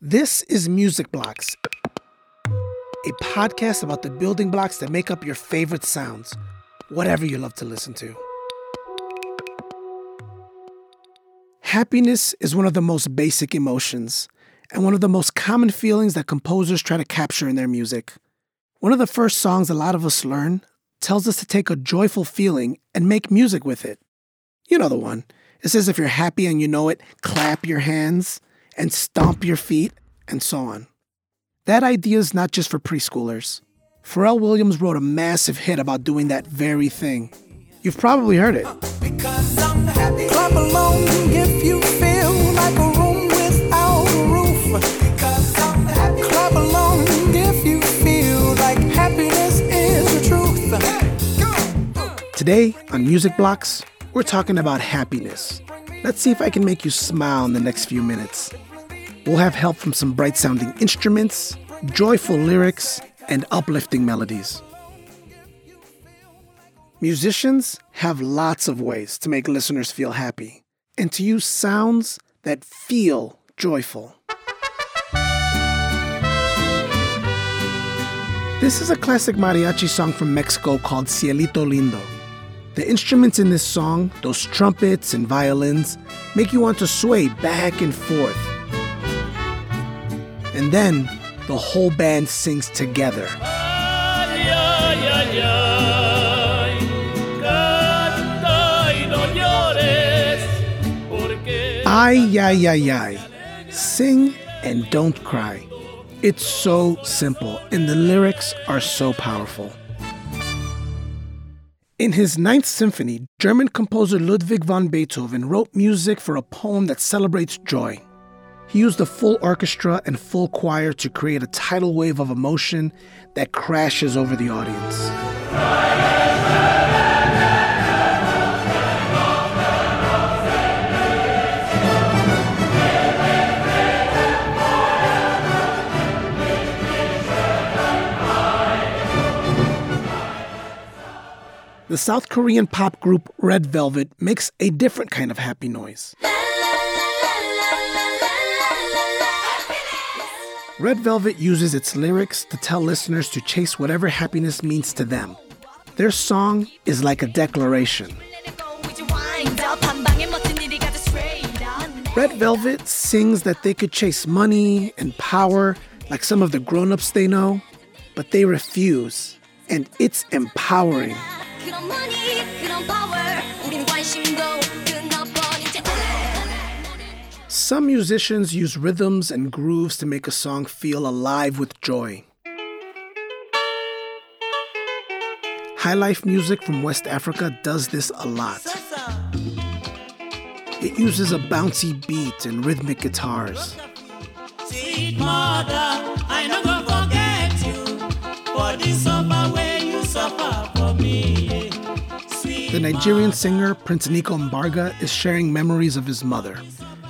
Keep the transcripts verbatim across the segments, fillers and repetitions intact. This is Music Blocks, a podcast about the building blocks that make up your favorite sounds, whatever you love to listen to. Happiness is one of the most basic emotions and one of the most common feelings that composers try to capture in their music. One of the first songs a lot of us learn tells us to take a joyful feeling and make music with it. You know the one. It says if you're happy and you know it, clap your hands and stomp your feet, and so on. That idea is not just for preschoolers. Pharrell Williams wrote a massive hit about doing that very thing. You've probably heard it. Because I'm happy. Clap along if you feel like a room without a roof. Because I'm happy. Clap along if you feel like happiness is the truth. Today on Music Blocks, we're talking about happiness. Let's see if I can make you smile in the next few minutes. We'll have help from some bright-sounding instruments, joyful lyrics, and uplifting melodies. Musicians have lots of ways to make listeners feel happy and to use sounds that feel joyful. This is a classic mariachi song from Mexico called Cielito Lindo. The instruments in this song, those trumpets and violins, make you want to sway back and forth. And then, the whole band sings together. Ay, ay, ay, ay. Sing and don't cry. It's so simple, and the lyrics are so powerful. In his Ninth Symphony, German composer Ludwig van Beethoven wrote music for a poem that celebrates joy. He used a full orchestra and full choir to create a tidal wave of emotion that crashes over the audience. The South Korean pop group Red Velvet makes a different kind of happy noise. Red Velvet uses its lyrics to tell listeners to chase whatever happiness means to them. Their song is like a declaration. Red Velvet sings that they could chase money and power like some of the grown-ups they know, but they refuse, and it's empowering. Some musicians use rhythms and grooves to make a song feel alive with joy. Highlife music from West Africa does this a lot. It uses a bouncy beat and rhythmic guitars. Sweet mother, I no go forget you for this suffer where you suffer for me. The Nigerian singer Prince Nico Mbarga is sharing memories of his mother,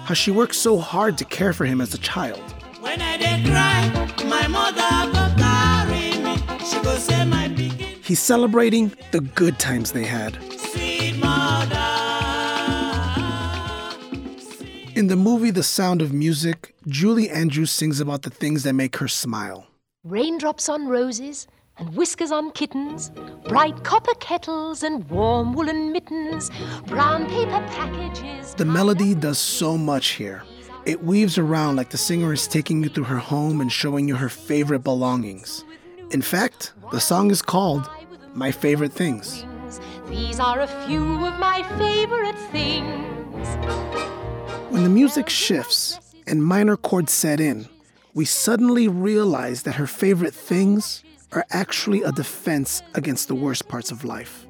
how she worked so hard to care for him as a child. He's celebrating the good times they had. In the movie The Sound of Music, Julie Andrews sings about the things that make her smile. Raindrops on roses and whiskers on kittens, bright copper kettles and warm woolen mittens, brown paper packages. The melody does so much here. It weaves around like the singer is taking you through her home and showing you her favorite belongings. In fact, the song is called My Favorite Things. These are a few of my favorite things. When the music shifts and minor chords set in, we suddenly realize that her favorite things are actually a defense against the worst parts of life.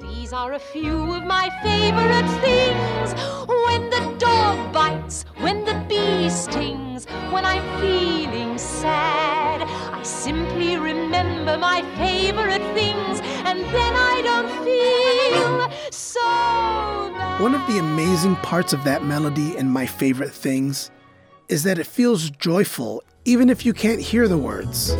These are a few of my favorite things. When the dog bites, when the bee stings, when I'm feeling sad, I simply remember my favorite things, and then I don't feel so bad. One of the amazing parts of that melody in My Favorite Things is that it feels joyful even if you can't hear the words.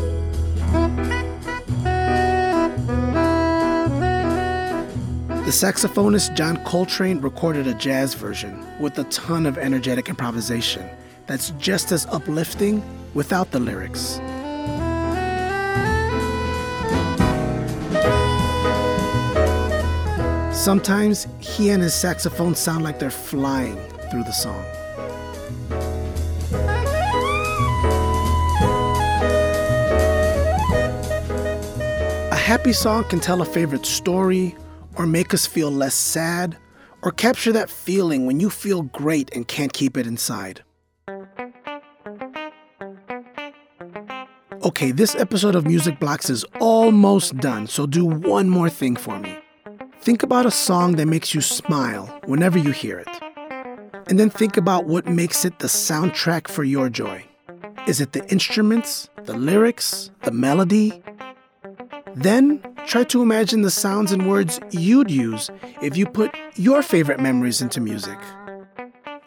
The saxophonist John Coltrane recorded a jazz version with a ton of energetic improvisation that's just as uplifting without the lyrics. Sometimes he and his saxophone sound like they're flying through the song. A happy song can tell a favorite story, or make us feel less sad, or capture that feeling when you feel great and can't keep it inside. Okay, this episode of Music Blocks is almost done, so do one more thing for me. Think about a song that makes you smile whenever you hear it. And then think about what makes it the soundtrack for your joy. Is it the instruments, the lyrics, the melody? Then try to imagine the sounds and words you'd use if you put your favorite memories into music.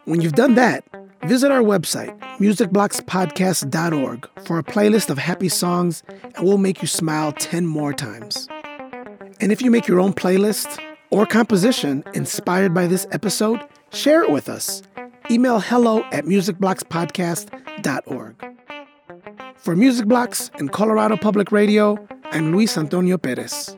When you've done that, visit our website, music blocks podcast dot org, for a playlist of happy songs, and we'll make you smile ten more times. And if you make your own playlist or composition inspired by this episode, share it with us. Email hello at music blocks podcast dot org. For Music Blocks and Colorado Public Radio, I'm Luis Antonio Perez.